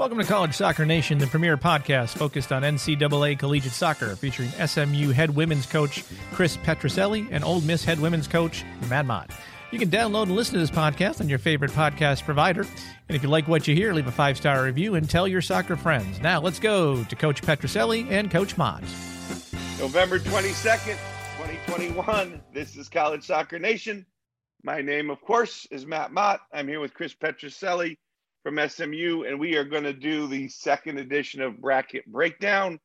Welcome to College Soccer Nation, the premier podcast focused on NCAA collegiate soccer, featuring SMU head women's coach Chris Petricelli and Ole Miss head women's coach Matt Mott. You can download and listen to this podcast on your favorite podcast provider. And if you like what you hear, leave a 5-star review and tell your soccer friends. Now let's go to Coach Petricelli and Coach Mott. November 22nd, 2021. This is College Soccer Nation. My name, of course, is Matt Mott. I'm here with Chris Petricelli from SMU, and we are going to do the second edition of Bracket Breakdown.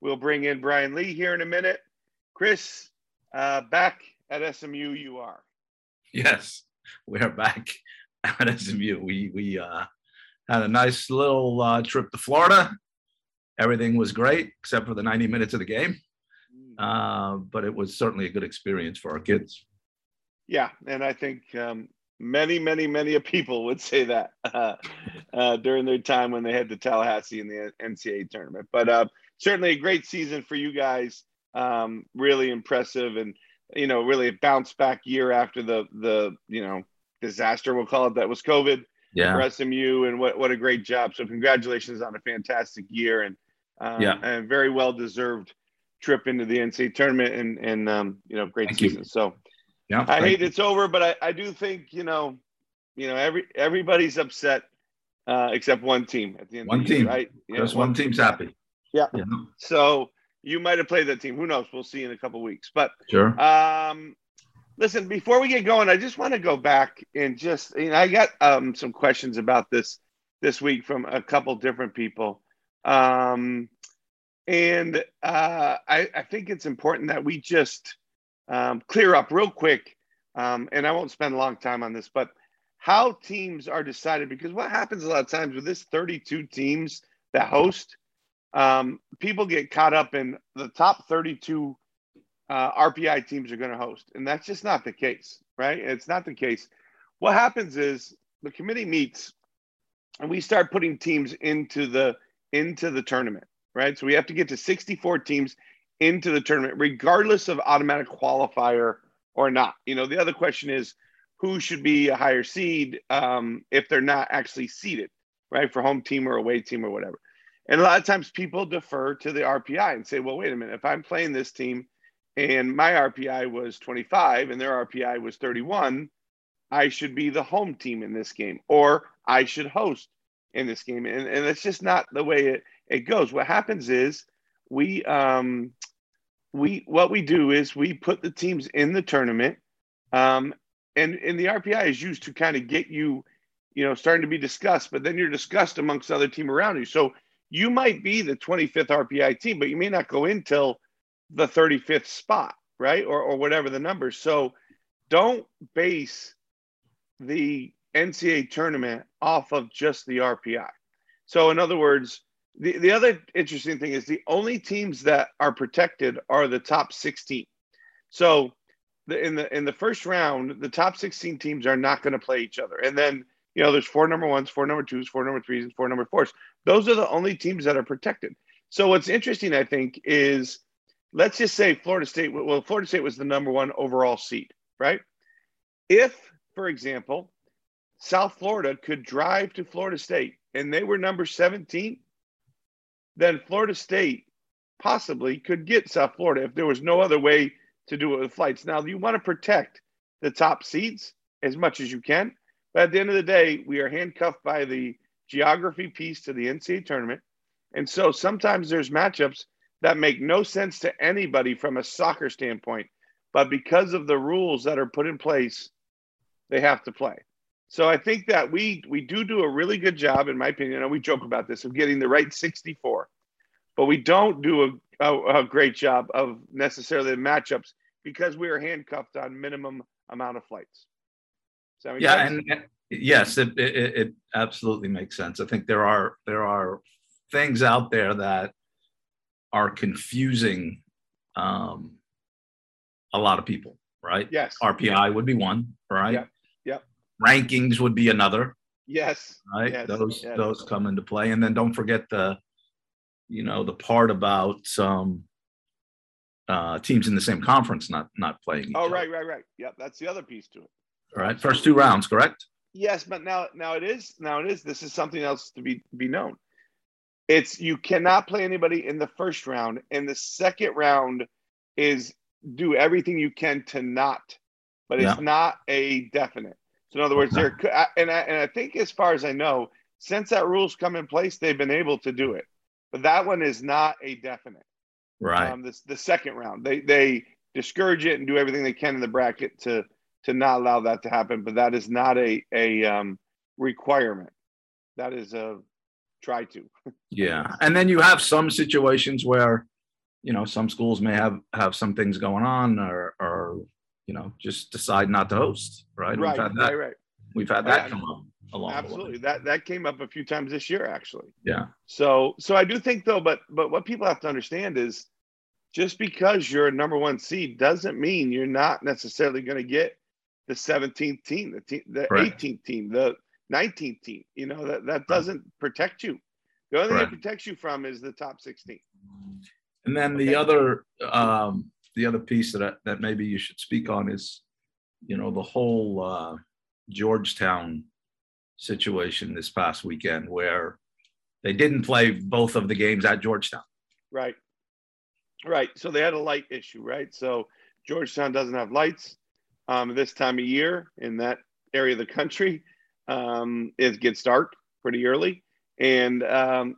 We'll bring in Brian Lee here in a minute. Chris, back at SMU you are. Yes, we are back at SMU. We had a nice little trip to Florida. Everything was great except for the 90 minutes of the game, but it was certainly a good experience for our kids. Yeah, and I think many people would say that during their time when they had the Tallahassee in the NCAA tournament. But certainly a great season for you guys. Really impressive, and you know, really a bounce back year after the you know, disaster, we'll call it, that was COVID for SMU. And what a great job! So congratulations on a fantastic year and a very well deserved trip into the NCAA tournament and you know, great Thank season. You. So. Yeah, I hate it's over, but I do think, you know, everybody's upset except one team at the end. One of the year, team, right? Just one team's happy. Yeah. Yeah. So you might have played that team. Who knows? We'll see in a couple of weeks. But sure. Listen, before we get going, I just want to go back and just, you know, I got some questions about this week from a couple different people, and I think it's important that we just. Clear up real quick, and I won't spend a long time on this, but how teams are decided, because what happens a lot of times with this 32 teams that host, people get caught up in the top 32 RPI teams are going to host, and that's just not the case, right? It's not the case. What happens is the committee meets, and we start putting teams into the tournament, right? So we have to get to 64 teams into the tournament, regardless of automatic qualifier or not. You know, the other question is who should be a higher seed if they're not actually seeded, right? For home team or away team or whatever. And a lot of times people defer to the RPI and say, well, wait a minute, if I'm playing this team and my RPI was 25 and their RPI was 31, I should be the home team in this game, or I should host in this game. And that's just not the way it goes. What happens is we put the teams in the tournament, and the RPI is used to kind of get you know, starting to be discussed, but then you're discussed amongst the other team around you. So you might be the 25th RPI team, but you may not go in till the 35th spot, right? Or whatever the number. So don't base the NCAA tournament off of just the RPI. So in other words, The other interesting thing is the only teams that are protected are the top 16. So in the first round, the top 16 teams are not going to play each other. And then, you know, there's 4 number ones, 4 number twos, 4 number threes, and 4 number fours. Those are the only teams that are protected. So what's interesting, I think, is let's just say Florida State was the number 1 overall seed, right? If, for example, South Florida could drive to Florida State and they were number 17, then Florida State possibly could get South Florida if there was no other way to do it with flights. Now, you want to protect the top seeds as much as you can, but at the end of the day, we are handcuffed by the geography piece to the NCAA tournament. And so sometimes there's matchups that make no sense to anybody from a soccer standpoint, but because of the rules that are put in place, they have to play. So I think that we do a really good job, in my opinion, and we joke about this, of getting the right 64. But we don't do a great job of necessarily the matchups because we are handcuffed on minimum amount of flights. Does that make sense? And yes, it absolutely makes sense. I think there are things out there that are confusing a lot of people, right? Yes. RPI would be one, right? Yeah. Rankings would be another. Yes. Right. Yes, those come into play. And then don't forget the part about teams in the same conference not playing. Oh, right. Yep. That's the other piece to it. All right. First 2 rounds, correct? Yes. But now it is. This is something else to be known. It's you cannot play anybody in the first round, and the second round is do everything you can to not, but it's not a definite. So in other words, there and I think as far as I know, since that rule's come in place, they've been able to do it. But that one is not a definite. Right. The second round, they discourage it and do everything they can in the bracket to not allow that to happen. But that is not a requirement. That is a try to. Yeah. And then you have some situations where, you know, some schools may have some things going on or, you know, just decide not to host. Right. Right. We've had that, right. We've had that come up. Absolutely. That came up a few times this year, actually. Yeah. So I do think though, but what people have to understand is just because you're a number one seed doesn't mean you're not necessarily going to get the 17th team, the 18th team, the 19th team. You know, that doesn't protect you. The only thing it protects you from is the top 16. And then the other piece that maybe you should speak on is, you know, the whole Georgetown situation this past weekend where they didn't play both of the games at Georgetown. Right. Right. So they had a light issue, right? So Georgetown doesn't have lights this time of year in that area of the country. It gets dark pretty early. And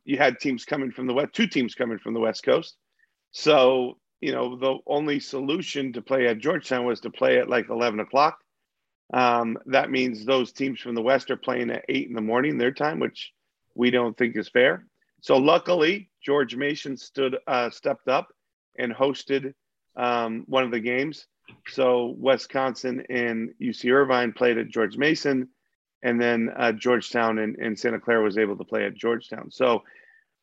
you had teams coming from the West, two teams coming from the West Coast. So, you know, the only solution to play at Georgetown was to play at like 11 o'clock. That means those teams from the West are playing at 8 a.m. their time, which we don't think is fair. So luckily, George Mason stepped up and hosted one of the games. So Wisconsin and UC Irvine played at George Mason, and then Georgetown and Santa Clara was able to play at Georgetown. So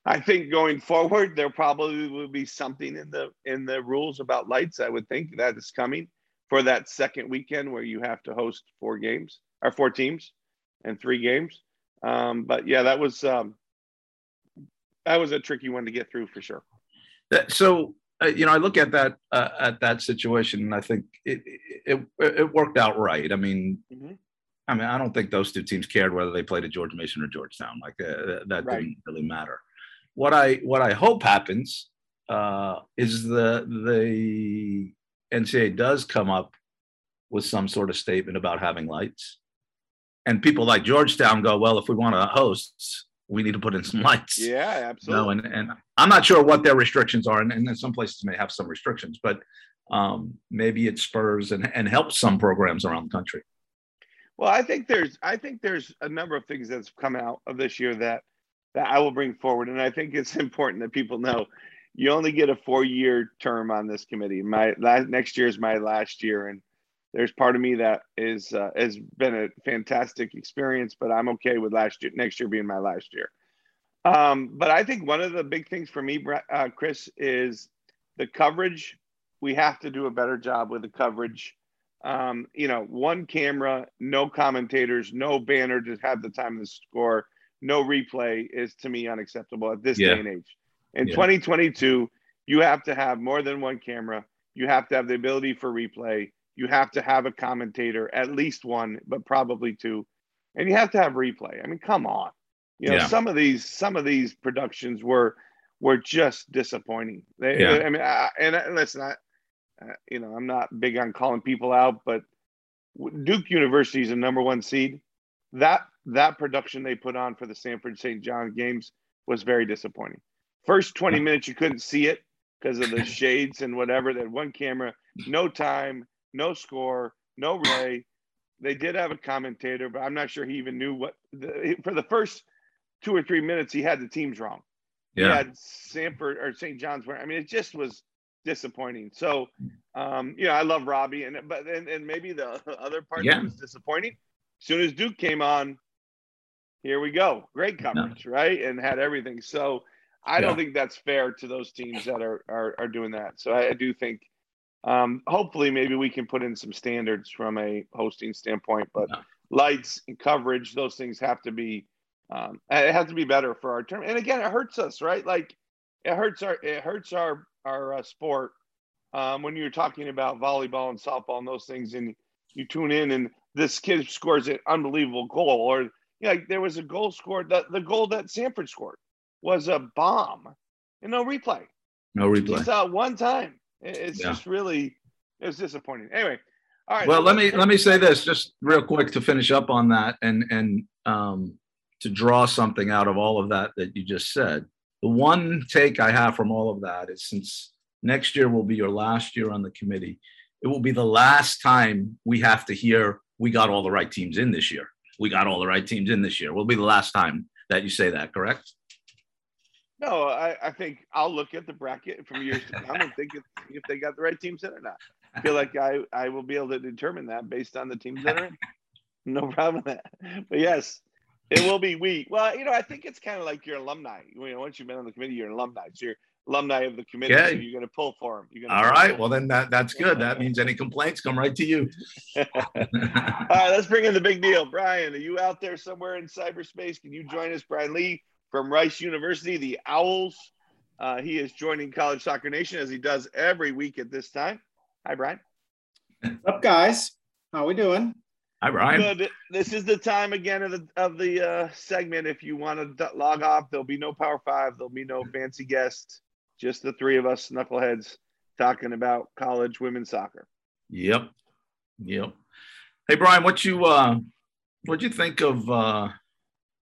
I think going forward, there probably will be something in the rules about lights. I would think that is coming for that second weekend where you have to host four teams and three games. But yeah, that was a tricky one to get through for sure. So, you know, I look at that situation and I think it worked out right. I mean, I don't think those two teams cared whether they played at George Mason or Georgetown. Like that didn't really matter. What I hope happens is the NCAA does come up with some sort of statement about having lights. And people like Georgetown go, well, if we want to host, we need to put in some lights. Yeah, absolutely. You know, and I'm not sure what their restrictions are. And then some places may have some restrictions, but maybe it spurs and helps some programs around the country. Well, I think there's a number of things that's come out of this year that I will bring forward. And I think it's important that people know you only get a 4-year term on this committee. Next year is my last year. And there's part of me that is has been a fantastic experience, but I'm okay with next year being my last year. But I think one of the big things for me, Chris, is the coverage. We have to do a better job with the coverage. You know, one camera, no commentators, no banner to have the time of the score, no replay is to me unacceptable at this day and age. In 2022, you have to have more than one camera. You have to have the ability for replay. You have to have a commentator, at least one, but probably two. And you have to have replay. I mean, come on. You know, some of these productions were just disappointing. I mean, listen, you know, I'm not big on calling people out, but Duke University is a number one seed. That production they put on for the Samford St. John's games was very disappointing. First 20 minutes, you couldn't see it because of the shades and whatever. They had one camera, no time, no score, no relay. They did have a commentator, but I'm not sure he even knew for the first 2 or 3 minutes, he had the teams wrong. Yeah. He had Samford or St. John's. I mean, it just was disappointing. So, you know, I love Robbie, and maybe the other part that was disappointing. As soon as Duke came on, here we go. Great coverage, right? And had everything. So, I don't think that's fair to those teams that are doing that. So I do think hopefully maybe we can put in some standards from a hosting standpoint, but lights and coverage, those things have to be it has to be better for our term. And again, it hurts us, right? Like it hurts our sport when you're talking about volleyball and softball and those things, and you tune in and this kid scores an unbelievable goal, or you know, like there was a goal scored, the goal that Samford scored. was a bomb and no replay. No replay. He saw it one time. It's just really, it was disappointing. Anyway. All right. Well, let me say this just real quick to finish up on that and to draw something out of all of that you just said. The one take I have from all of that is, since next year will be your last year on the committee, it will be the last time we have to hear, we got all the right teams in this year. We got all the right teams in this year. Will be the last time that you say that, correct? No, I think I'll look at the bracket from years to come and think if they got the right teams in or not. I feel like I will be able to determine that based on the teams that are in. No problem with that. But yes, it will be we. Well, I think it's kind of like your alumni. Once you've been on the committee, you're an alumni. So you're alumni of the committee. Okay. So you're going to pull for them. All right. Well, then that's good. That means any complaints come right to you. All right. Let's bring in the big deal. Brian, are you out there somewhere in cyberspace? Can you join us? Brian Lee from Rice University, the Owls. He is joining College Soccer Nation as he does every week at this time. Hi, Brian. What's up, guys? How we doing? Hi, Brian. Good. This is the time again of the segment. If you want to log off, there'll be no Power Five. There'll be no fancy guests. Just the three of us knuckleheads talking about college women's soccer. Yep. Hey, Brian, what'd you think of?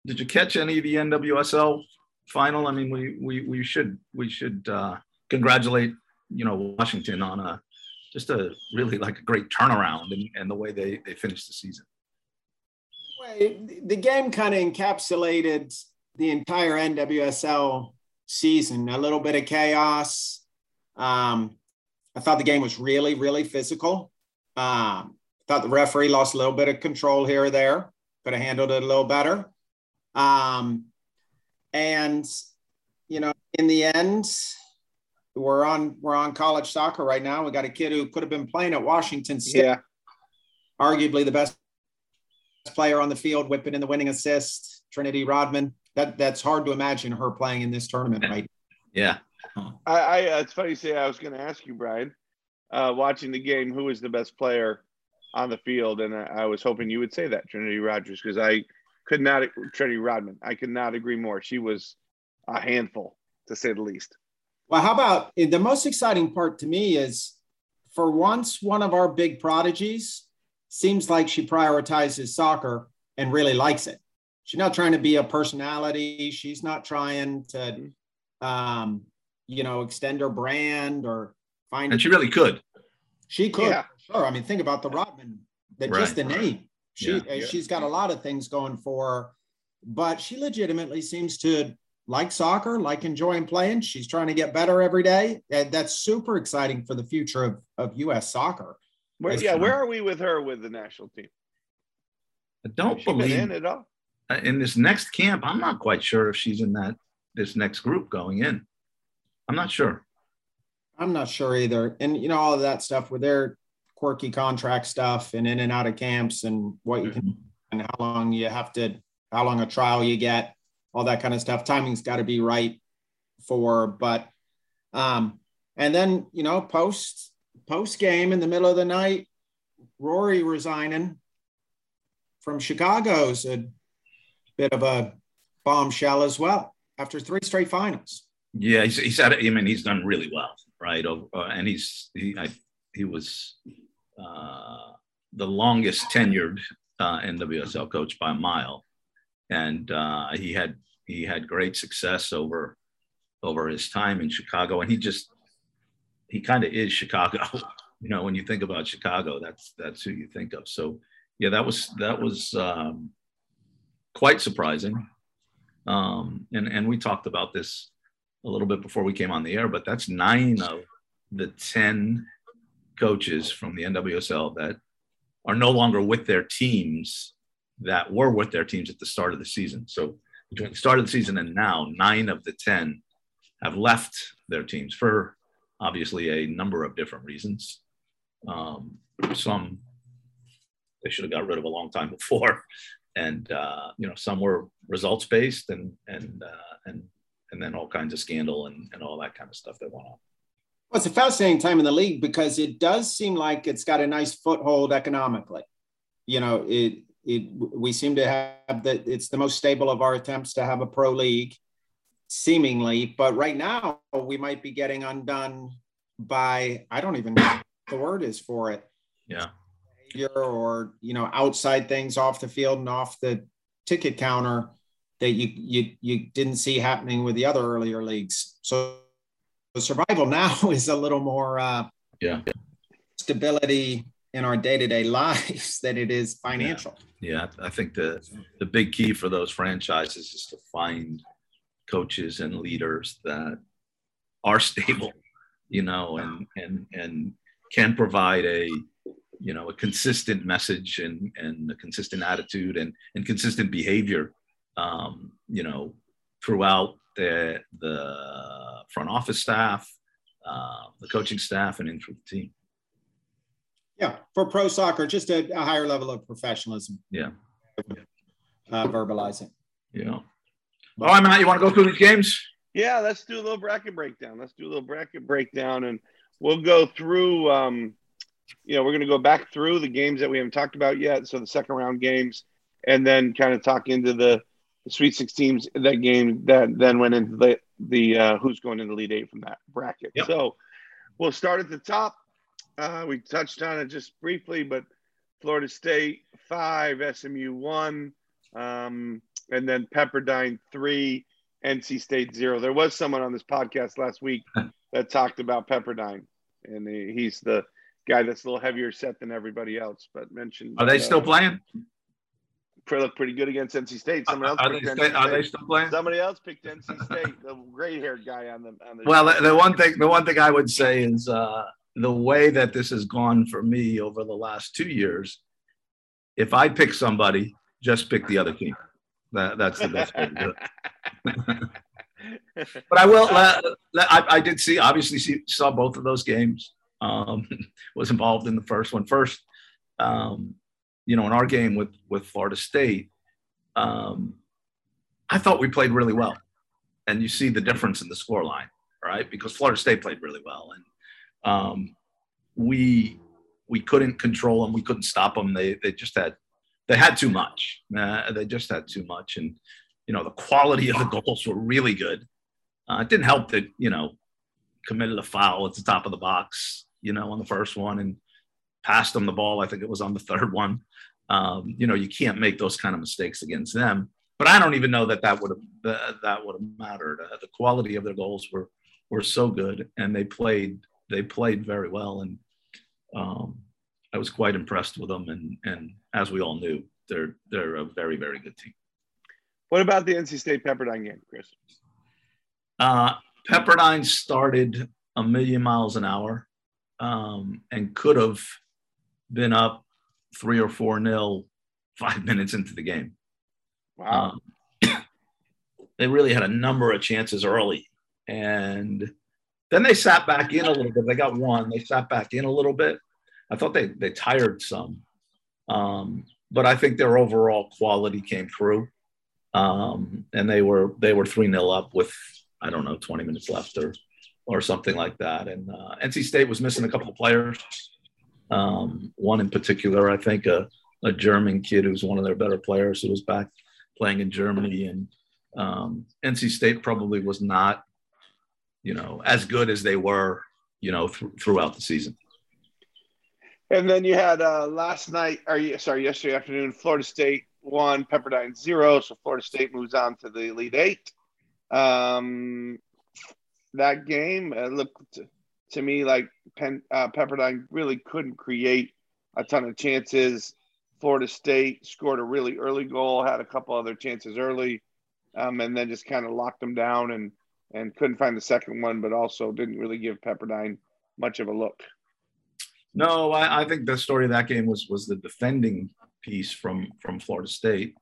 Did you catch any of the NWSL final? I mean, we should congratulate Washington on just a really like a great turnaround and the way they finished the season. Well, the game kind of encapsulated the entire NWSL season, a little bit of chaos. I thought the game was really, really physical. Thought the referee lost a little bit of control here or there. Could have handled it a little better. And in the end, We're on college soccer right now. We got a kid who could have been playing at Washington State, arguably the best player on the field, whipping in the winning assist, Trinity Rodman. That's hard to imagine her playing in this tournament, right? Yeah. It's funny you say. I was going to ask you, Brian, watching the game, who was the best player on the field, and I was hoping you would say that, Trinity Rodgers, because Trinity Rodman. I could not agree more. She was a handful, to say the least. Well, how about the most exciting part to me is, for once, one of our big prodigies seems like she prioritizes soccer and really likes it. She's not trying to be a personality. She's not trying to, extend her brand or find. And she really could. She could. Yeah. Sure. I mean, think about the Rodman, just the name. She's got a lot of things going for her, but she legitimately seems to like soccer, like enjoying playing. She's trying to get better every day. That's super exciting for the future of U.S. soccer. Where are we with her with the national team? I don't believe in at all. In this next camp, I'm not quite sure if she's in this next group going in. I'm not sure. I'm not sure either. And, all of that stuff with their quirky contract stuff and in and out of camps and what you can and how long a trial you get. All that kind of stuff. Timing's got to be right and then, post game in the middle of the night, Rory resigning from Chicago's a bit of a bombshell as well after three straight finals. Yeah. He's had it. I mean, he's done really well. Right. And he was the longest tenured NWSL coach by a mile. And he had great success over his time in Chicago. And he kind of is Chicago. When you think about Chicago, that's who you think of. So, yeah, that was quite surprising. And we talked about this a little bit before we came on the air, but that's 9 of the 10 coaches from the NWSL that are no longer with their teams that were with their teams at the start of the season. So between the start of the season and now, 9 of the 10 have left their teams for obviously a number of different reasons. Some they should have got rid of a long time before. And, some were results-based and then all kinds of scandal and all that kind of stuff that went on. Well, it's a fascinating time in the league because it does seem like it's got a nice foothold economically. We seem to have it's the most stable of our attempts to have a pro league. seemingly. But right now we might be getting undone by, I don't even know what the word is for it. Yeah. Or, you know, outside things off the field and off the ticket counter that you didn't see happening with the other earlier leagues. So survival now is a little more stability in our day-to-day lives than it is financial. Yeah, I think the big key for those franchises is to find coaches and leaders that are stable, you know, and can provide a consistent message and a consistent attitude and consistent behavior, throughout the front office staff, the coaching staff, and in through the team. Yeah, for pro soccer, just a higher level of professionalism. Yeah. Verbalizing. Yeah. All right, Matt, you want to go through these games? Yeah, let's do a little bracket breakdown. And we'll go through we're going to go back through the games that we haven't talked about yet, so the second round games, and then kind of talk into the Sweet 16s, that game that then went into the who's going into Elite Eight from that bracket. Yep. So we'll start at the top. We touched on it just briefly, but Florida State 5, SMU 1, and then Pepperdine 3, NC State 0. There was someone on this podcast last week that talked about Pepperdine, and he's the guy that's a little heavier set than everybody else, but mentioned. Are they still playing? Look pretty good against NC State. Somebody else picked NC State. The gray-haired guy on the. Well, the one thing I would say is the way that this has gone for me over the last 2 years. If I pick somebody, just pick the other team. That's the best way to do it. But I will. I did see. Obviously, saw both of those games. Was involved in the first one. First, in our game with Florida State, I thought we played really well. And you see the difference in the scoreline, right? Because Florida State played really well. And we couldn't control them. We couldn't stop them. They had too much. They just had too much. And, the quality of the goals were really good. It didn't help that, committed a foul at the top of the box, on the first one and passed them the ball. I think it was on the third one. You can't make those kind of mistakes against them. But I don't even know that would have mattered. The quality of their goals were so good, and they played very well. And I was quite impressed with them. And as we all knew, they're a very, very good team. What about the NC State Pepperdine game, Chris? Pepperdine started a million miles an hour and could have been up 3 or 4-0 5 minutes into the game. Wow. They really had a number of chances early. And then they sat back in a little bit. They got one. They sat back in a little bit. I thought they tired some. But I think their overall quality came through. And they were 3-0 up with – 20 minutes left or something like that. And NC State was missing a couple of players. One in particular, I think, a German kid who's one of their better players who was back playing in Germany. And NC State probably was not, as good as they were, throughout the season. And then you had yesterday afternoon, Florida State 1, Pepperdine 0. So Florida State moves on to the Elite Eight. That game looked to me like Pepperdine really couldn't create a ton of chances. Florida State scored a really early goal, had a couple other chances early, and then just kind of locked them down and couldn't find the second one, but also didn't really give Pepperdine much of a look. No, I think the story of that game was the defending piece from Florida State.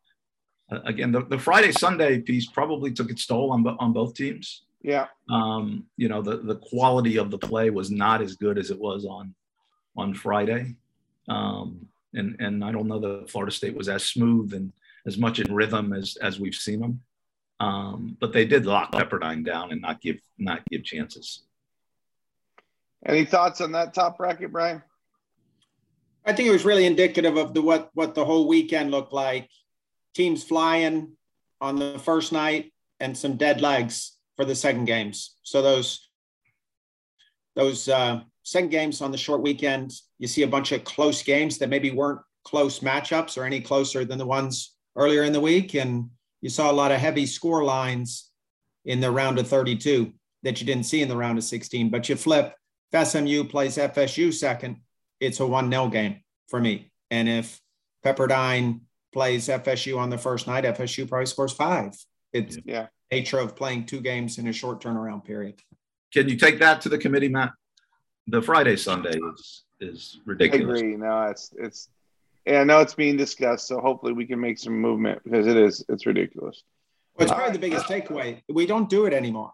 Again, the Friday-Sunday piece probably took its toll on both teams. Yeah. The quality of the play was not as good as it was on Friday. And I don't know that Florida State was as smooth and as much in rhythm as we've seen them. But they did lock Pepperdine down and not give chances. Any thoughts on that top bracket, Brian? I think it was really indicative of what the whole weekend looked like. Teams flying on the first night and some dead legs for the second games. So those second games on the short weekend, you see a bunch of close games that maybe weren't close matchups or any closer than the ones earlier in the week. And you saw a lot of heavy score lines in the round of 32 that you didn't see in the round of 16. But you flip, if SMU plays FSU second, it's a 1-0 game for me. And if Pepperdine plays FSU on the first night, FSU probably scores 5. It's the nature of playing 2 games in a short turnaround period. Can you take that to the committee, Matt? The Friday Sunday is ridiculous. I agree. No, it's and I know it's being discussed, so hopefully we can make some movement because it's ridiculous. Well, it's probably the biggest takeaway. We don't do it anymore.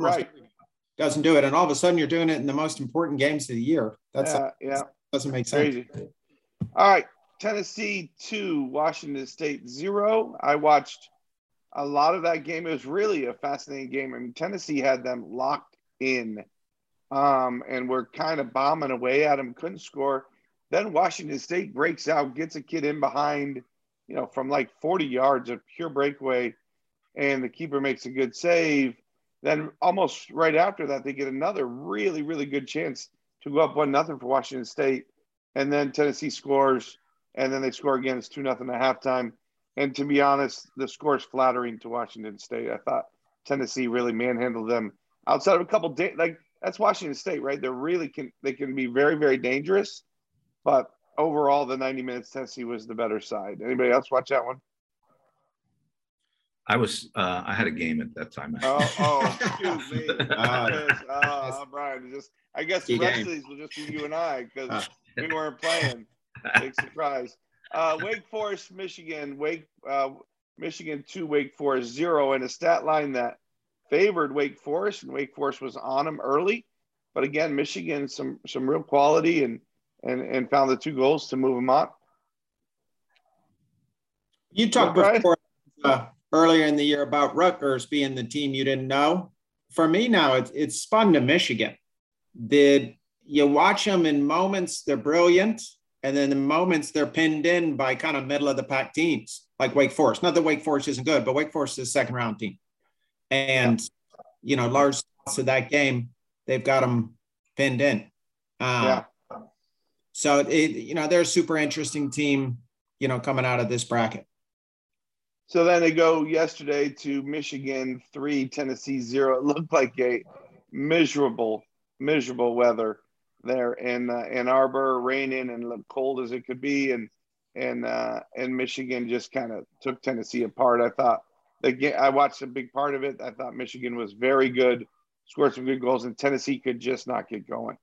Right. Doesn't do it, and all of a sudden you're doing it in the most important games of the year. That doesn't make sense. Crazy. All right, Tennessee 2, Washington State 0. I watched a lot of that game. It was really a fascinating game. I mean, Tennessee had them locked in, and were kind of bombing away at them, couldn't score. Then Washington State breaks out, gets a kid in behind, from like 40 yards of pure breakaway, and the keeper makes a good save. Then almost right after that, they get another really, really good chance to go up 1-0 for Washington State. And then Tennessee scores, and then they score again. It's 2-0 at halftime. And to be honest, the score is flattering to Washington State. I thought Tennessee really manhandled them outside of a couple days. Like, that's Washington State, right? They really can be very, very dangerous. But overall, the 90 minutes, Tennessee was the better side. Anybody else watch that one? I was. I had a game at that time. Oh, excuse me. Brian, I guess the rest of these will just be you and I because we weren't playing. Big surprise. Wake Forest, Michigan. Michigan 2, Wake Forest 0, and a stat line that favored Wake Forest, and Wake Forest was on them early. But again, Michigan some real quality and found the 2 goals to move them on. You talked before. Earlier in the year about Rutgers being the team you didn't know. For me now, it's spun to Michigan. Did you watch them in moments they're brilliant, and then the moments they're pinned in by kind of middle-of-the-pack teams like Wake Forest? Not that Wake Forest isn't good, but Wake Forest is a second-round team. And, large parts of that game, they've got them pinned in. So, they're a super interesting team, coming out of this bracket. So then they go yesterday to Michigan 3, Tennessee 0. It looked like a miserable weather there in Ann Arbor, raining and looked cold as it could be, and Michigan just kind of took Tennessee apart. I thought I watched a big part of it. I thought Michigan was very good, scored some good goals, and Tennessee could just not get going.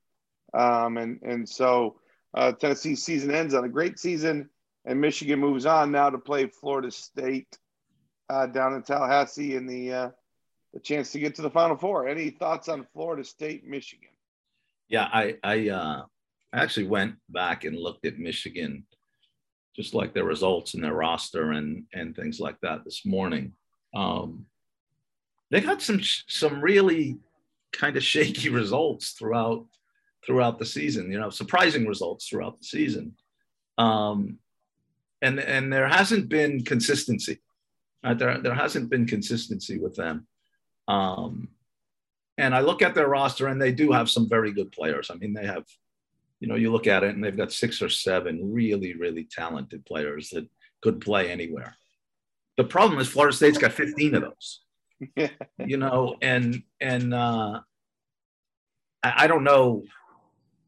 So Tennessee's season ends on a great season. And Michigan moves on now to play Florida State down in Tallahassee in the chance to get to the Final Four. Any thoughts on Florida State, Michigan? Yeah, I actually went back and looked at Michigan, just like their results and their roster and things like that this morning. They got some really kind of shaky results throughout the season. Surprising results throughout the season. And there hasn't been consistency. Right? There hasn't been consistency with them. And I look at their roster, and they do have some very good players. I mean, they have, you look at it, and they've got 6 or 7 really, really talented players that could play anywhere. The problem is Florida State's got 15 of those. I don't know.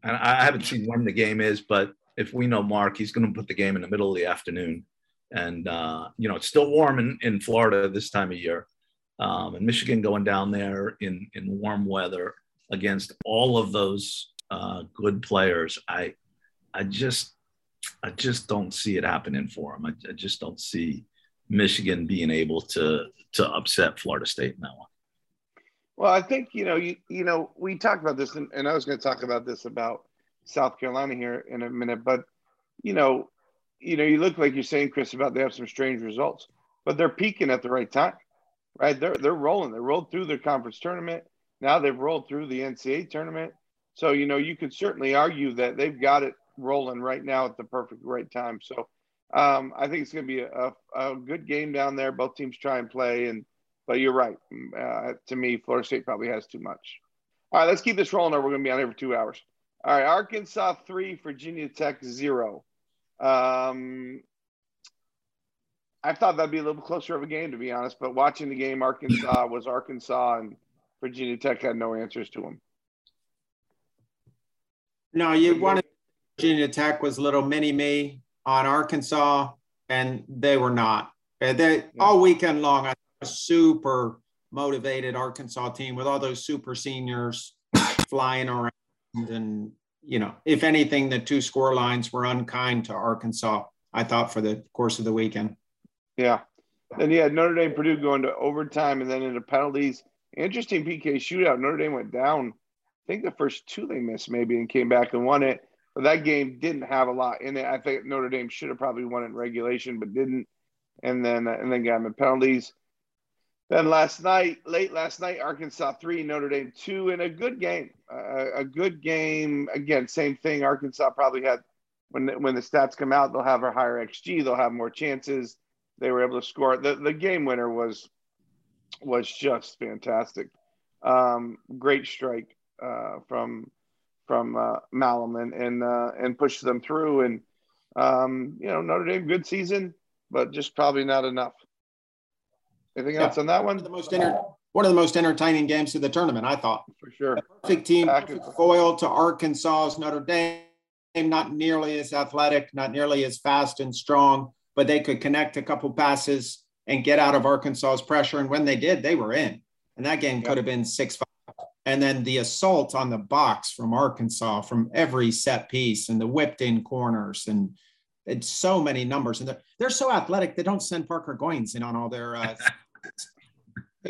I haven't seen when the game is, but if we know Mark, he's going to put the game in the middle of the afternoon. And, it's still warm in Florida this time of year. And Michigan going down there in warm weather against all of those good players. I just don't see it happening for them. I just don't see Michigan being able to upset Florida State in that one. Well, I think, we talked about this, and I was going to talk about this about South Carolina here in a minute, but you look like you're saying, Chris, about they have some strange results, but they're peaking at the right time, right? They're rolling. They rolled through their conference tournament. Now they've rolled through the NCAA tournament. So you could certainly argue that they've got it rolling right now at the perfect right time. So I think it's going to be a good game down there. Both teams try and play, and But you're right. To me, Florida State probably has too much. All right, let's keep this rolling, or we're going to be on here for 2 hours. All right, Arkansas 3, Virginia Tech 0. I thought that'd be a little closer of a game, to be honest. But watching the game, Arkansas was Arkansas, and Virginia Tech had no answers to them. No, you wanted Virginia Tech was little mini-me on Arkansas, and they were not. They, all weekend long, I saw a super motivated Arkansas team with all those super seniors flying around. And, you know, if anything, the two score lines were unkind to Arkansas, I thought, for the course of the weekend. Yeah. Then you had Notre Dame, Purdue going to overtime and then into penalties. Interesting PK shootout. Notre Dame went down. I think the first two they missed maybe and came back and won it. But that game didn't have a lot in it. I think Notre Dame should have probably won it in regulation but didn't. And then got them in penalties. Then last night, late last night, Arkansas 3, Notre Dame 2, in a good game. A good game. Again, same thing. Arkansas probably had, when the stats come out, they'll have a higher XG. They'll have more chances. They were able to score. The game winner was just fantastic. Great strike from Malum and pushed them through. And, you know, Notre Dame, good season, but just probably not enough. Anything else on that one? One of the most entertaining games of the tournament, I thought. For sure. The perfect team, perfect foil to Arkansas's Notre Dame, not nearly as athletic, not nearly as fast and strong, but they could connect a couple passes and get out of Arkansas's pressure. And when they did, they were in. And that game could have been 6-5. And then the assault on the box from Arkansas from every set piece and the whipped-in corners and it's so many numbers. And they're so athletic, they don't send Parker Goines in on all their –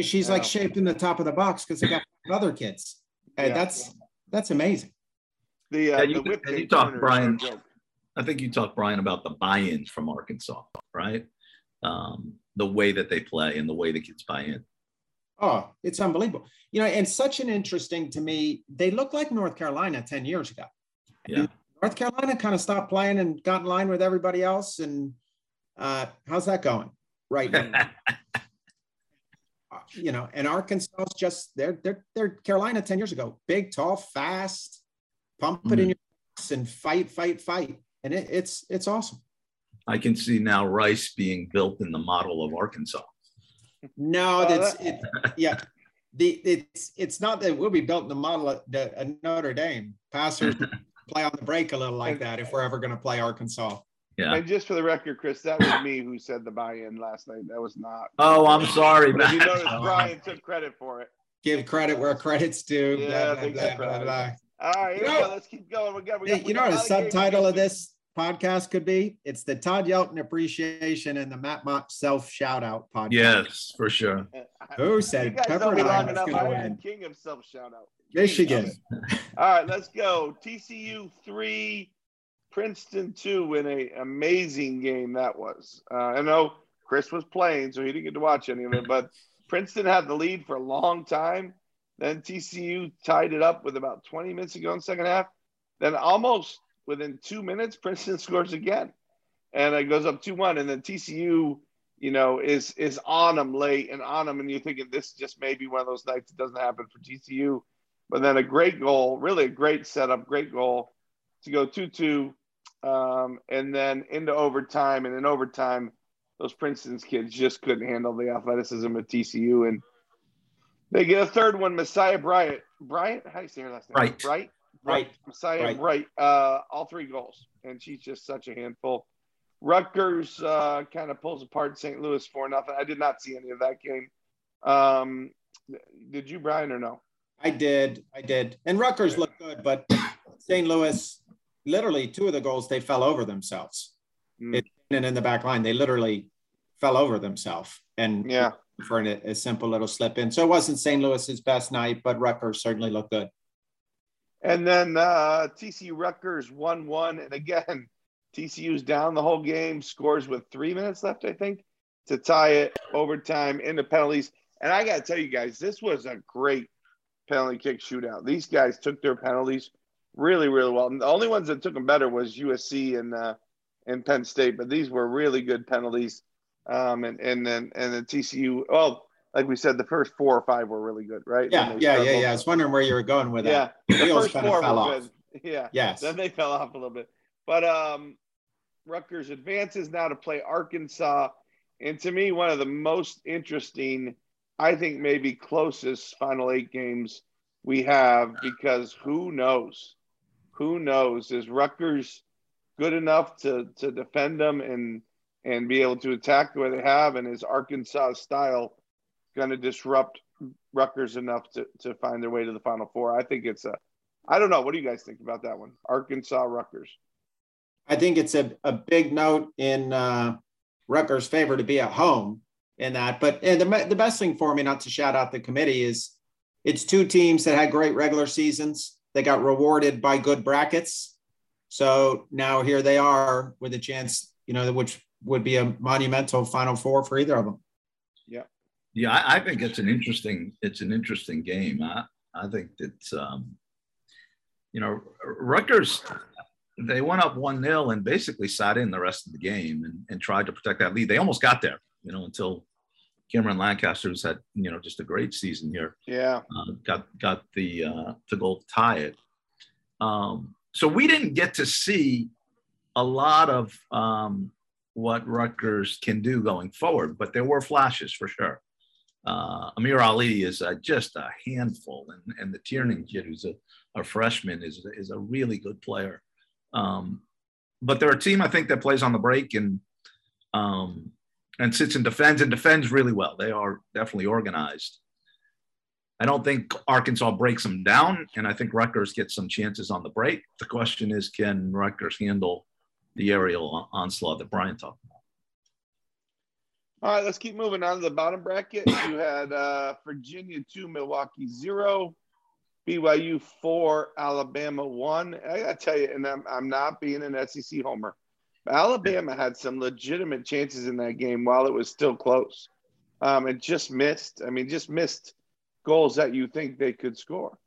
she's like shaped in the top of the box because they got other kids. And that's amazing. I think you talked, Brian, about the buy-in from Arkansas, right? The way that they play and the way the kids buy in. Oh, it's unbelievable. You know, and such an interesting to me, they look like North Carolina 10 years ago. Yeah. And North Carolina kind of stopped playing and got in line with everybody else. And how's that going right now? You know, and Arkansas just they're Carolina 10 years ago. Big, tall, fast, pump it in your ass and fight. And it's awesome. I can see now Rice being built in the model of Arkansas. No, it's not that we'll be built in the model of Notre Dame. Passers play on the break a little like that if we're ever going to play Arkansas. Yeah. And just for the record, Chris, that was me who said the buy-in last night. That was not. Oh, I'm sorry, man. You noticed Brian took credit for it. Give credit where credit's due. Yeah, blah, blah, blah. All right, let's keep going. We know what a subtitle of this podcast could be? It's the Todd Yelton Appreciation and the Matt Mott Self-Shout-Out Podcast. Yes, for sure. Who said Pepperdine was going to win? King of Self-Shout-Out. They should get it. All right, let's go. TCU 3. Princeton 2 in an amazing game that was. I know Chris was playing, so he didn't get to watch any of it, but Princeton had the lead for a long time. Then TCU tied it up with about 20 minutes to go in the second half. Then almost within 2 minutes, Princeton scores again, and it goes up 2-1. And then TCU, you know, is on them late and on them, and you're thinking this just may be one of those nights that doesn't happen for TCU. But then a great goal, really a great setup, great goal to go 2-2. And then into overtime, and in overtime, those Princeton's kids just couldn't handle the athleticism of TCU, and they get a third one. Messiah Bryant, how do you say her last name? Right. Messiah Bryant, all three goals, and she's just such a handful. Rutgers kind of pulls apart St. Louis 4-0. I did not see any of that game. Did you, Brian, or no? I did. And Rutgers looked good, but St. Louis. Literally two of the goals, they fell over themselves. And in the back line, they literally fell over themselves. And for a simple little slip in. So it wasn't St. Louis's best night, but Rutgers certainly looked good. And then TCU Rutgers 1-1. And again, TCU's down the whole game, scores with 3 minutes left, I think, to tie it overtime into penalties. And I got to tell you guys, this was a great penalty kick shootout. These guys took their penalties really, really well. And the only ones that took them better was USC and Penn State, but these were really good penalties. And then TCU. Well, like we said, the first four or five were really good, right? Yeah. I was wondering where you were going with that. Yeah, the first four were off. Good. Yeah. Yes. Then they fell off a little bit. But Rutgers advances now to play Arkansas. And to me, one of the most interesting, I think maybe closest final eight games we have, because who knows? Who knows? Is Rutgers good enough to defend them and be able to attack the way they have? And is Arkansas style going to disrupt Rutgers enough to find their way to the Final Four? I think it's a – I don't know. What do you guys think about that one? Arkansas, Rutgers. I think it's a big note in Rutgers' favor to be at home in that. But the best thing for me, not to shout out the committee, is it's two teams that had great regular seasons. They got rewarded by good brackets. So now here they are with a chance, you know, which would be a monumental Final Four for either of them. Yeah. Yeah, I think it's an interesting game. I think it's, you know, Rutgers, they went up 1-0 and basically sat in the rest of the game and tried to protect that lead. They almost got there, you know, until Cameron Lancaster, who's had, you know, just a great season here. Yeah. Got the to go tie it. So we didn't get to see a lot of what Rutgers can do going forward, but there were flashes for sure. Amir Ali is just a handful, and the Tierney kid, who's a freshman, is a really good player. But they're a team, I think, that plays on the break and sits and defends really well. They are definitely organized. I don't think Arkansas breaks them down, and I think Rutgers gets some chances on the break. The question is, can Rutgers handle the aerial onslaught that Brian talked about? All right, let's keep moving on to the bottom bracket. You had Virginia 2, Milwaukee 0, BYU 4, Alabama 1. I got to tell you, and I'm not being an SEC homer, but Alabama had some legitimate chances in that game while it was still close. It just missed. I mean, just missed goals that you think they could score.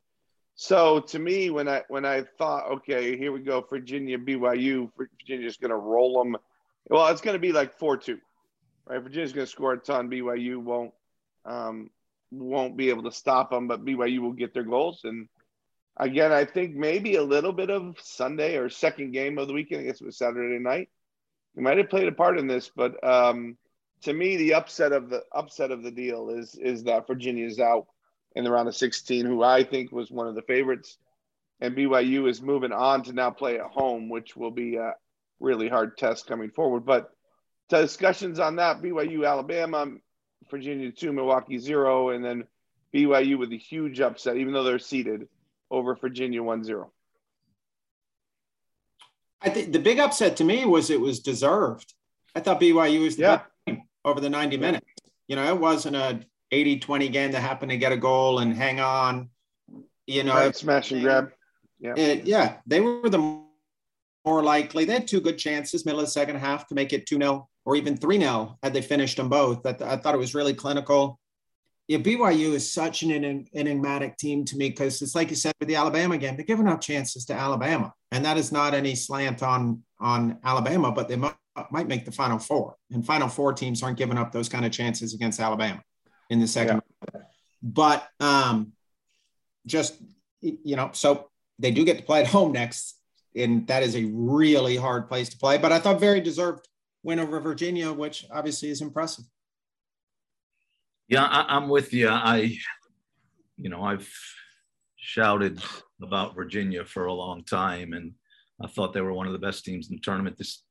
So to me, when I thought, okay, here we go, Virginia, BYU, Virginia's going to roll them. Well, it's going to be like 4-2, right? Virginia's going to score a ton. BYU won't be able to stop them, but BYU will get their goals. And again, I think maybe a little bit of Sunday or second game of the weekend. I guess it was Saturday night. You might have played a part in this, but to me, the upset of the deal is that Virginia's out in the round of 16, who I think was one of the favorites. And BYU is moving on to now play at home, which will be a really hard test coming forward. But discussions on that, BYU, Alabama, Virginia 2, Milwaukee 0, and then BYU with a huge upset, even though they're seeded, over Virginia 1-0. I think the big upset to me was it was deserved. I thought BYU was the best team over the 90 minutes. You know, it wasn't a 80-20 game that happened to get a goal and hang on, you know. Right, smash and grab. Yeah. Yeah, they were the more likely. They had two good chances, middle of the second half, to make it 2-0 or even 3-0 had they finished them both. I thought it was really clinical. Yeah, BYU is such an enigmatic team to me because it's like you said with the Alabama game, they're giving up chances to Alabama. And that is not any slant on Alabama, but they might make the Final Four. And Final Four teams aren't giving up those kind of chances against Alabama in the second. Yeah. But just, you know, so they do get to play at home next, and that is a really hard place to play. But I thought very deserved win over Virginia, which obviously is impressive. Yeah, I'm with you. I've shouted about Virginia for a long time, and I thought they were one of the best teams in the tournament. This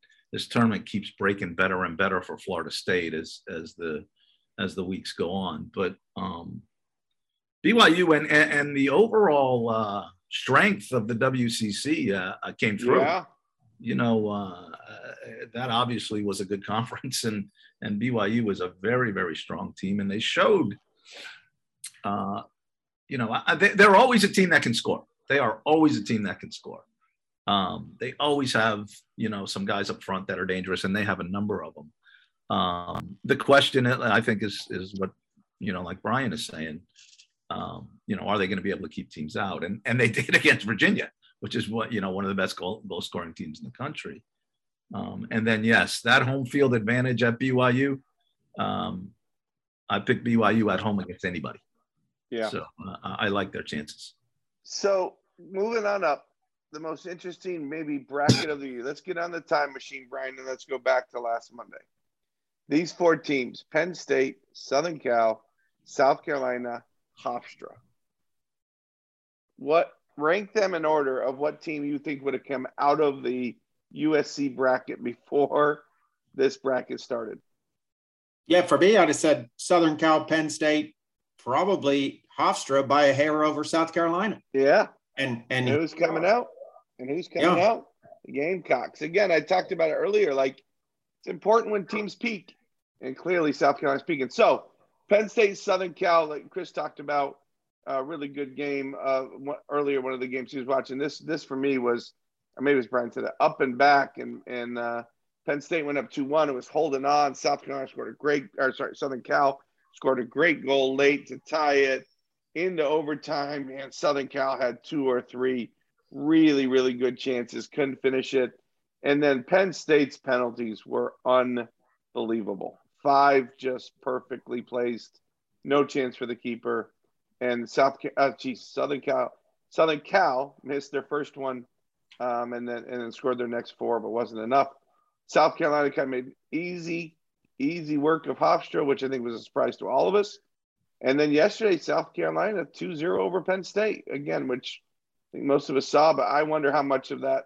tournament keeps breaking better and better for Florida State as the weeks go on. But BYU and the overall strength of the WCC came through. Yeah. You know, that obviously was a good conference, and BYU was a very, very strong team, and they showed, they're always a team that can score. They are always a team that can score. They always have, you know, some guys up front that are dangerous, and they have a number of them. The question, I think, is what, you know, like Brian is saying, you know, are they going to be able to keep teams out? And they did against Virginia, which is what, you know, one of the best goal scoring teams in the country. And then, yes, that home field advantage at BYU, I pick BYU at home against anybody. Yeah. So I like their chances. So moving on up, the most interesting maybe bracket of the year. Let's get on the time machine, Brian, and let's go back to last Monday. These four teams, Penn State, Southern Cal, South Carolina, Hofstra. What rank them in order of what team you think would have come out of the USC bracket before this bracket started? Yeah, for me, I'd have said Southern Cal, Penn State, probably Hofstra by a hair over South Carolina. Yeah. And who's coming out? And who's coming out? The Gamecocks. Again, I talked about it earlier. Like, it's important when teams peak, and clearly South Carolina's peaking. So Penn State, Southern Cal, like Chris talked about, a really good game earlier. One of the games he was watching. This for me was, or maybe it was Brian said, up and back, and Penn State went up 2-1. It was holding on. Southern Cal scored a great goal late to tie it into overtime. Man, Southern Cal had two or three really, really good chances, couldn't finish it. And then Penn State's penalties were unbelievable. 5 just perfectly placed, no chance for the keeper. And Southern Cal missed their first one, and then scored their next 4, but wasn't enough. South Carolina kind of made easy work of Hofstra, which I think was a surprise to all of us. And then yesterday, South Carolina 2-0 over Penn State again, which I think most of us saw. But I wonder how much of that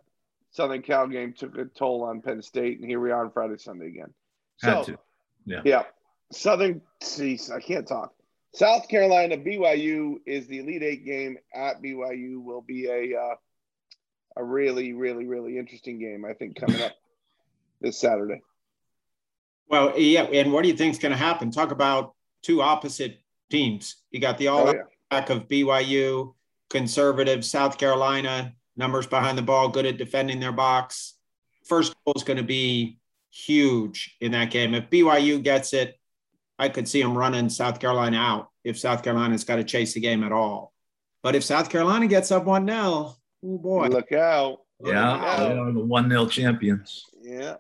Southern Cal game took a toll on Penn State. And here we are on Friday, Sunday again. Yeah. I can't talk. South Carolina, BYU is the Elite Eight game at BYU. Will be a really, really, really interesting game, I think, coming up this Saturday. Well, yeah. And what do you think is going to happen? Talk about two opposite teams. You got the all back of BYU, conservative South Carolina, numbers behind the ball, good at defending their box. First goal is going to be huge in that game. If BYU gets it, I could see them running South Carolina out if South Carolina's got to chase the game at all. But if South Carolina gets up 1-0, oh boy. Look out. They are the 1-0 champions. Yeah.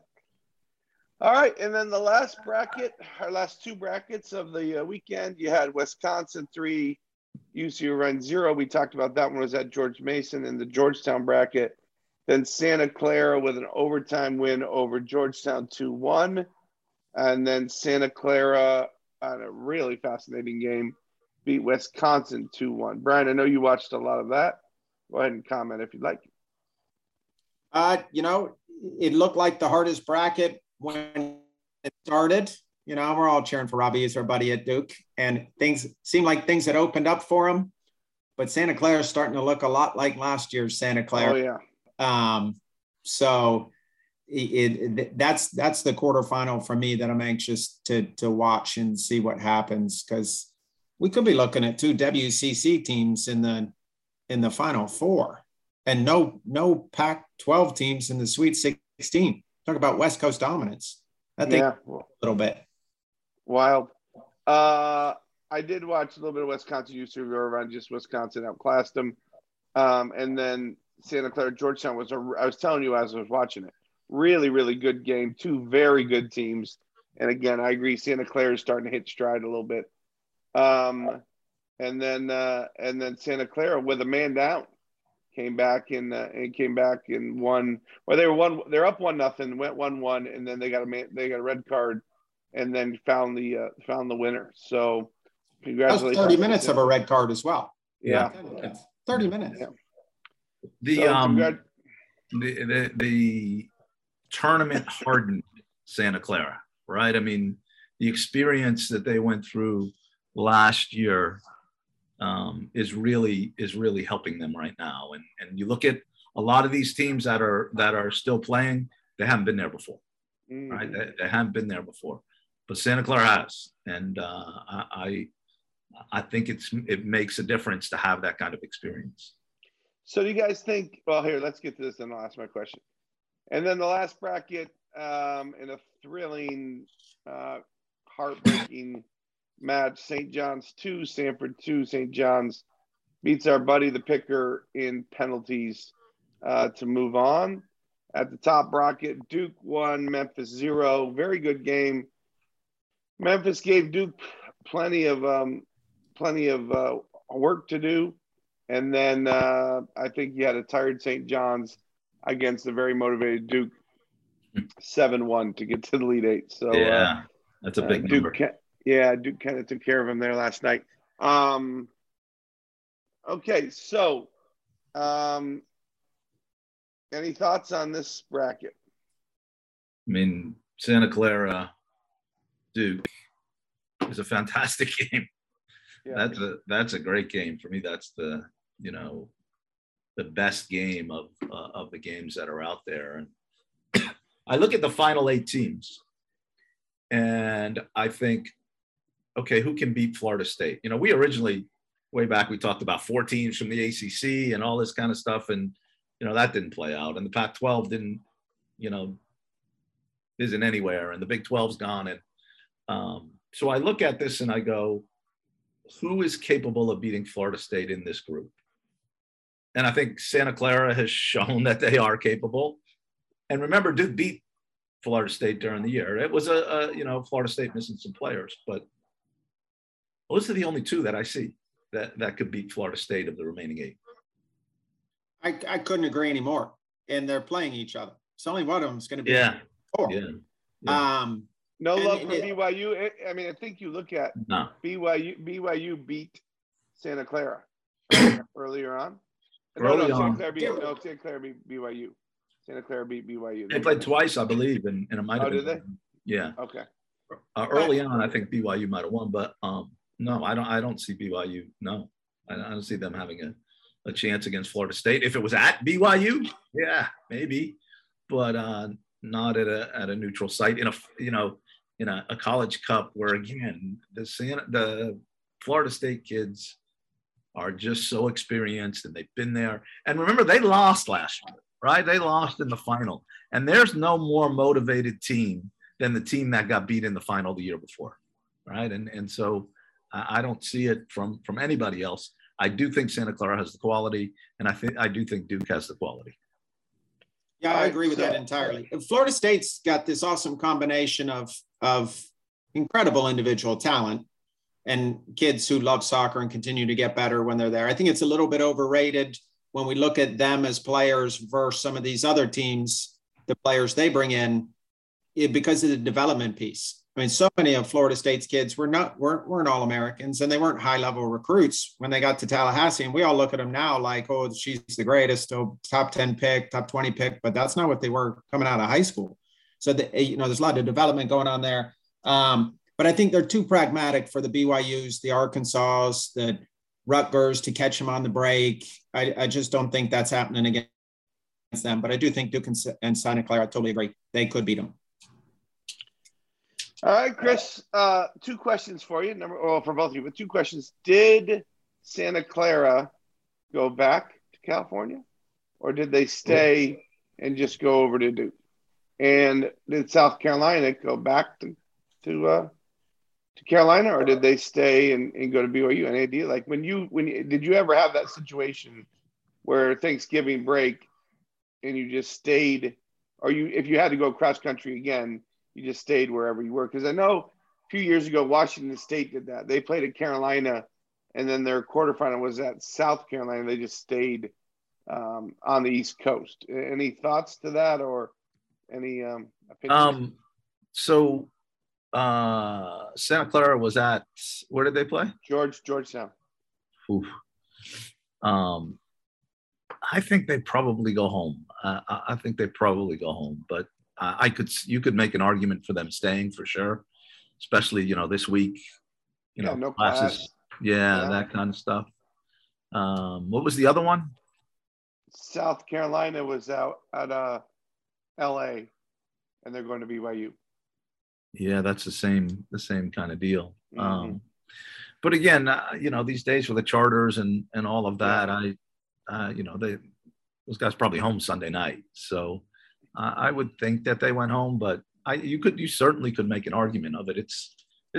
All right, and then the last bracket, our last two brackets of the weekend, you had Wisconsin 3, UCU run 0. We talked about that one was at George Mason in the Georgetown bracket. Then Santa Clara with an overtime win over Georgetown 2-1. And then Santa Clara on a really fascinating game beat Wisconsin 2-1. Brian, I know you watched a lot of that. Go ahead and comment if you'd like. It looked like the hardest bracket when it started. You know, we're all cheering for Robbie. He's our buddy at Duke. And things seemed like things had opened up for him. But Santa Clara is starting to look a lot like last year's Santa Clara. Oh, yeah. That's the quarterfinal for me that I'm anxious to watch and see what happens, because we could be looking at two WCC teams in the Final Four and no Pac-12 teams in the Sweet 16. Talk about West Coast dominance. I think a little bit wild. I did watch a little bit of Wisconsin UC River, just Wisconsin outclassed them, and then Santa Clara Georgetown was I was telling you as I was watching it. Really, really good game. Two very good teams. And again, I agree. Santa Clara is starting to hit stride a little bit. And then Santa Clara with a man down came back and won. Well, they're up 1-0, went 1-1, and then they got a red card, and then found the winner. So congratulations. 30 minutes of a red card as well. Yeah. 30 minutes. Yeah. The tournament hardened Santa Clara, right? I mean, the experience that they went through last year is really helping them right now. And you look at a lot of these teams that are still playing, they haven't been there before, right? They haven't been there before, but Santa Clara has, and I think it makes a difference to have that kind of experience. So do you guys think? Well, here, let's get to this, and I'll ask my question. And then the last bracket in a thrilling, heartbreaking match, St. John's 2, Samford 2. St. John's beats our buddy, the Picker, in penalties to move on. At the top bracket, Duke 1, Memphis 0. Very good game. Memphis gave Duke plenty of work to do. And then I think you had a tired St. John's against a very motivated Duke 7-1 to get to the Elite Eight. So yeah, that's a big number. Duke kind of took care of him there last night. Okay, so any thoughts on this bracket? I mean, Santa Clara, Duke is a fantastic game. Yeah. That's a great game for me. That's the the best game of the games that are out there. And I look at the final eight teams, and I think, okay, who can beat Florida State? You know, we originally way back we talked about four teams from the ACC and all this kind of stuff, and that didn't play out. And the Pac-12 didn't, isn't anywhere, and the Big 12's gone. And so I look at this and I go, who is capable of beating Florida State in this group? And I think Santa Clara has shown that they are capable. And remember, Duke beat Florida State during the year. It was Florida State missing some players, but those are the only two that I see that could beat Florida State of the remaining eight. I couldn't agree anymore. And they're playing each other. It's only one of them is going to be. Yeah. Four. Yeah. Yeah. No love for BYU. I mean, I think you look at BYU beat Santa Clara earlier on. Santa Clara beat BYU. Santa Clara beat BYU. They played twice, I believe, and it might have been. Did they? Yeah. Okay. Early on, I think BYU might have won, but no, I don't see BYU. No, I don't see them having a chance against Florida State. If it was at BYU, yeah, maybe, but not at a neutral site in a college cup where, again, the Florida State kids are just so experienced and they've been there. And remember, they lost last year, right? They lost in the final. And there's no more motivated team than the team that got beat in the final the year before, right? And so I don't see it from anybody else. I do think Santa Clara has the quality, and I do think Duke has the quality. Yeah, I agree with that entirely. Florida State's got this awesome combination of incredible individual talent and kids who love soccer and continue to get better when they're there. I think it's a little bit overrated when we look at them as players versus some of these other teams, the players they bring in, because of the development piece. I mean, so many of Florida State's kids weren't All-Americans, and they weren't high-level recruits when they got to Tallahassee. And we all look at them now like, oh, she's the greatest, oh, top 10 pick, top 20 pick. But that's not what they were coming out of high school. So, there's a lot of development going on there. But I think they're too pragmatic for the BYUs, the Arkansas, the Rutgers to catch them on the break. I just don't think that's happening against them. But I do think Duke and Santa Clara, I totally agree, they could beat them. All right, Chris, two questions for you. For both of you, but two questions. Did Santa Clara go back to California, or did they stay and just go over to Duke? And did South Carolina go back to Carolina, or did they stay and go to BYU? Any idea? Like, did you ever have that situation where Thanksgiving break and you just stayed, or if you had to go cross country again, you just stayed wherever you were? Because I know a few years ago, Washington State did that. They played at Carolina, and then their quarterfinal was at South Carolina. They just stayed on the East Coast. Any thoughts to that, or any opinions? So Santa Clara was at – where did they play? Georgetown. Oof. I think they probably go home. But – you could make an argument for them staying for sure, especially this week, no classes, that kind of stuff. What was the other one? South Carolina was out at L.A., and they're going to BYU. Yeah, that's the same kind of deal. Mm-hmm. But again, these days with the charters and all of that, those guys probably home Sunday night, so. I would think that they went home, but you certainly could make an argument of it. It's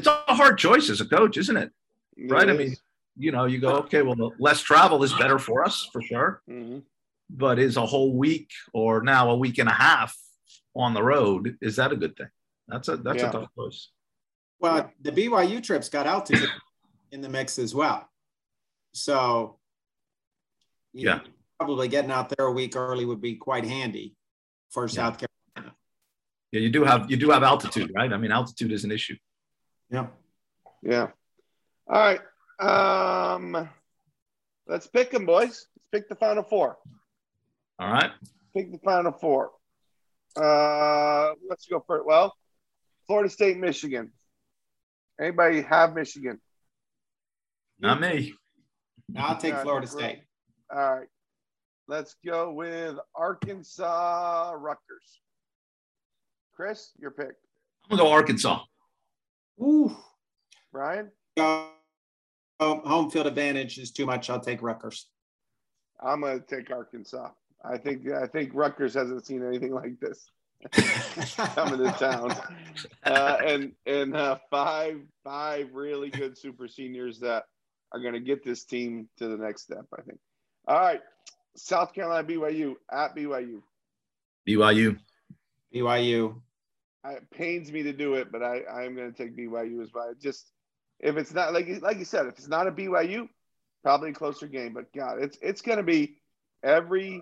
a hard choice as a coach, isn't it? Right? I mean, you go, okay, well, less travel is better for us for sure. Mm-hmm. But is a whole week or now a week and a half on the road, is that a good thing? That's a tough choice. Well, the BYU trips got altitude in the mix as well. So, yeah, probably getting out there a week early would be quite handy for South Carolina. Yeah, you do have altitude, right? I mean, altitude is an issue. Yeah. Yeah. All right. Let's pick them, boys. Let's pick the Final Four. All right. Pick the Final Four. Let's go for it. Well, Florida State, Michigan. Anybody have Michigan? Not me. I'll take Florida State. All right. Let's go with Arkansas, Rutgers. Chris, your pick. I'm going to go Arkansas. Ooh. Brian? Home field advantage is too much. I'll take Rutgers. I'm going to take Arkansas. I think Rutgers hasn't seen anything like this coming to town. And five really good super seniors that are going to get this team to the next step, I think. All right. South Carolina, BYU, at BYU. BYU. It pains me to do it, but I'm going to take BYU as well. Just if it's not like you said, if it's not a BYU, probably a closer game. But God, it's going to be every,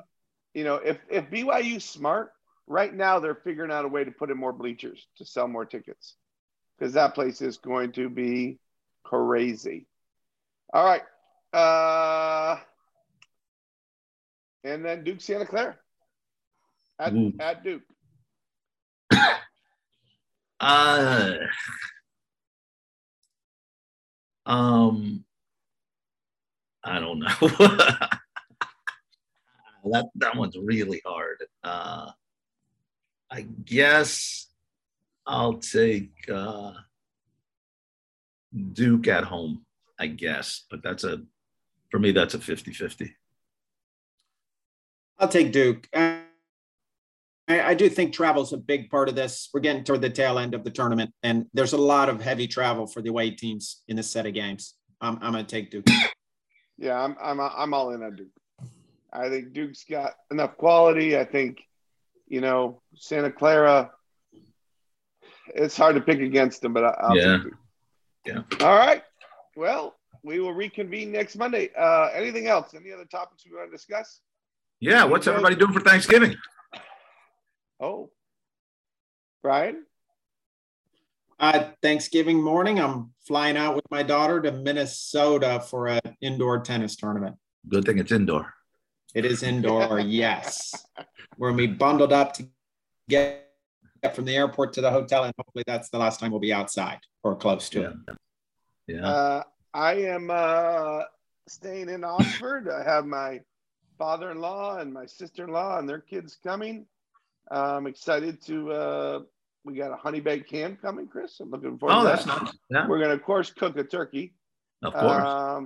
if BYU's smart right now, they're figuring out a way to put in more bleachers to sell more tickets because that place is going to be crazy. All right, and then Duke, Santa Clara at Duke. I don't know. that one's really hard. I guess I'll take Duke at home, I guess, but for me that's a 50-50. I'll take Duke. I do think travel's a big part of this. We're getting toward the tail end of the tournament, and there's a lot of heavy travel for the away teams in this set of games. I'm going to take Duke. Yeah, I'm all in on Duke. I think Duke's got enough quality. I think, Santa Clara, it's hard to pick against them, but I'll take Duke. Yeah. All right. Well, we will reconvene next Monday. Anything else? Any other topics we want to discuss? Yeah, what's everybody doing for Thanksgiving? Oh, Brian? Thanksgiving morning, I'm flying out with my daughter to Minnesota for an indoor tennis tournament. Good thing it's indoor. It is indoor, yes. We're going to be bundled up to get from the airport to the hotel, and hopefully that's the last time we'll be outside or close to it. Yeah. I am staying in Oxford. I have my father-in-law and my sister-in-law and their kids coming. I'm excited to we got a honey baked ham coming, Chris. I'm looking forward to that. Oh, that's nice. Yeah. We're going to, of course, cook a turkey. Of course.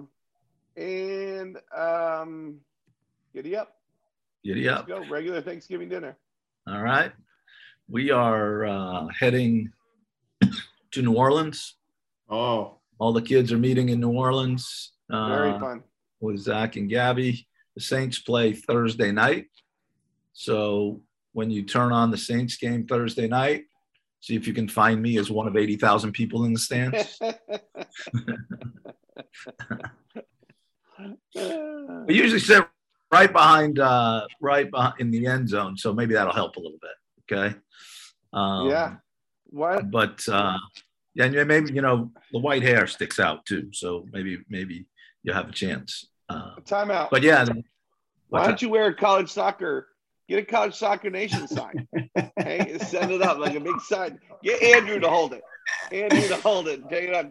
And giddy up. Giddy up. Let's go. Regular Thanksgiving dinner. All right. We are heading to New Orleans. Oh. All the kids are meeting in New Orleans. Very fun. With Zach and Gabby. The Saints play Thursday night. So when you turn on the Saints game Thursday night, see if you can find me as one of 80,000 people in the stands. We usually sit right behind in the end zone, so maybe that'll help a little bit. Okay. Yeah. What? But and maybe the white hair sticks out too, so maybe you have a chance. Timeout. But yeah. Why don't you wear a college soccer? Get a College Soccer Nation sign. Hey, send it up like a big sign. Get Andrew to hold it. Take it up.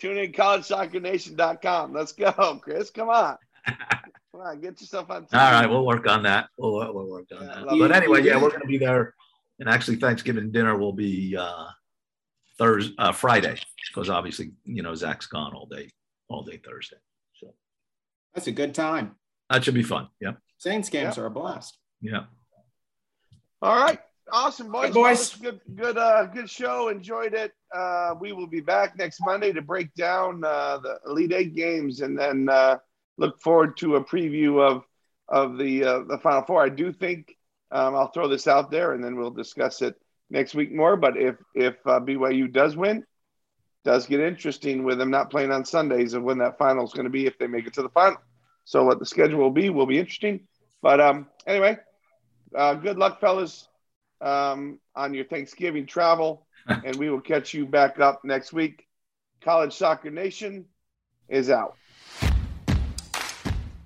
Tune in collegesoccernation.com. Let's go, Chris. Come on. Get yourself on TV. All right, we'll work on that. We'll work on that. But anyway, we're going to be there. And actually, Thanksgiving dinner will be Friday because obviously, Zach's gone all day Thursday. So that's a good time. That should be fun. Yeah. Saints games are a blast. Yeah. All right. Awesome, boys. Hey, boys. Good show. Enjoyed it. We will be back next Monday to break down the Elite Eight games and then look forward to a preview of the Final Four. I do think I'll throw this out there and then we'll discuss it next week more. But if BYU does win, does get interesting with them not playing on Sundays and when that final is going to be if they make it to the final. So what the schedule will be interesting. But anyway, good luck, fellas, on your Thanksgiving travel, and we will catch you back up next week. College Soccer Nation is out.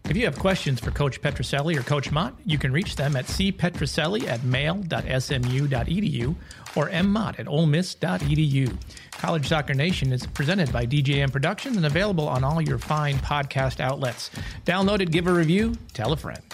If you have questions for Coach Petricelli or Coach Mott, you can reach them at cpetricelli@mail.smu.edu or mmott@olemiss.edu. College Soccer Nation is presented by DJM Productions and available on all your fine podcast outlets. Download it, give a review, tell a friend.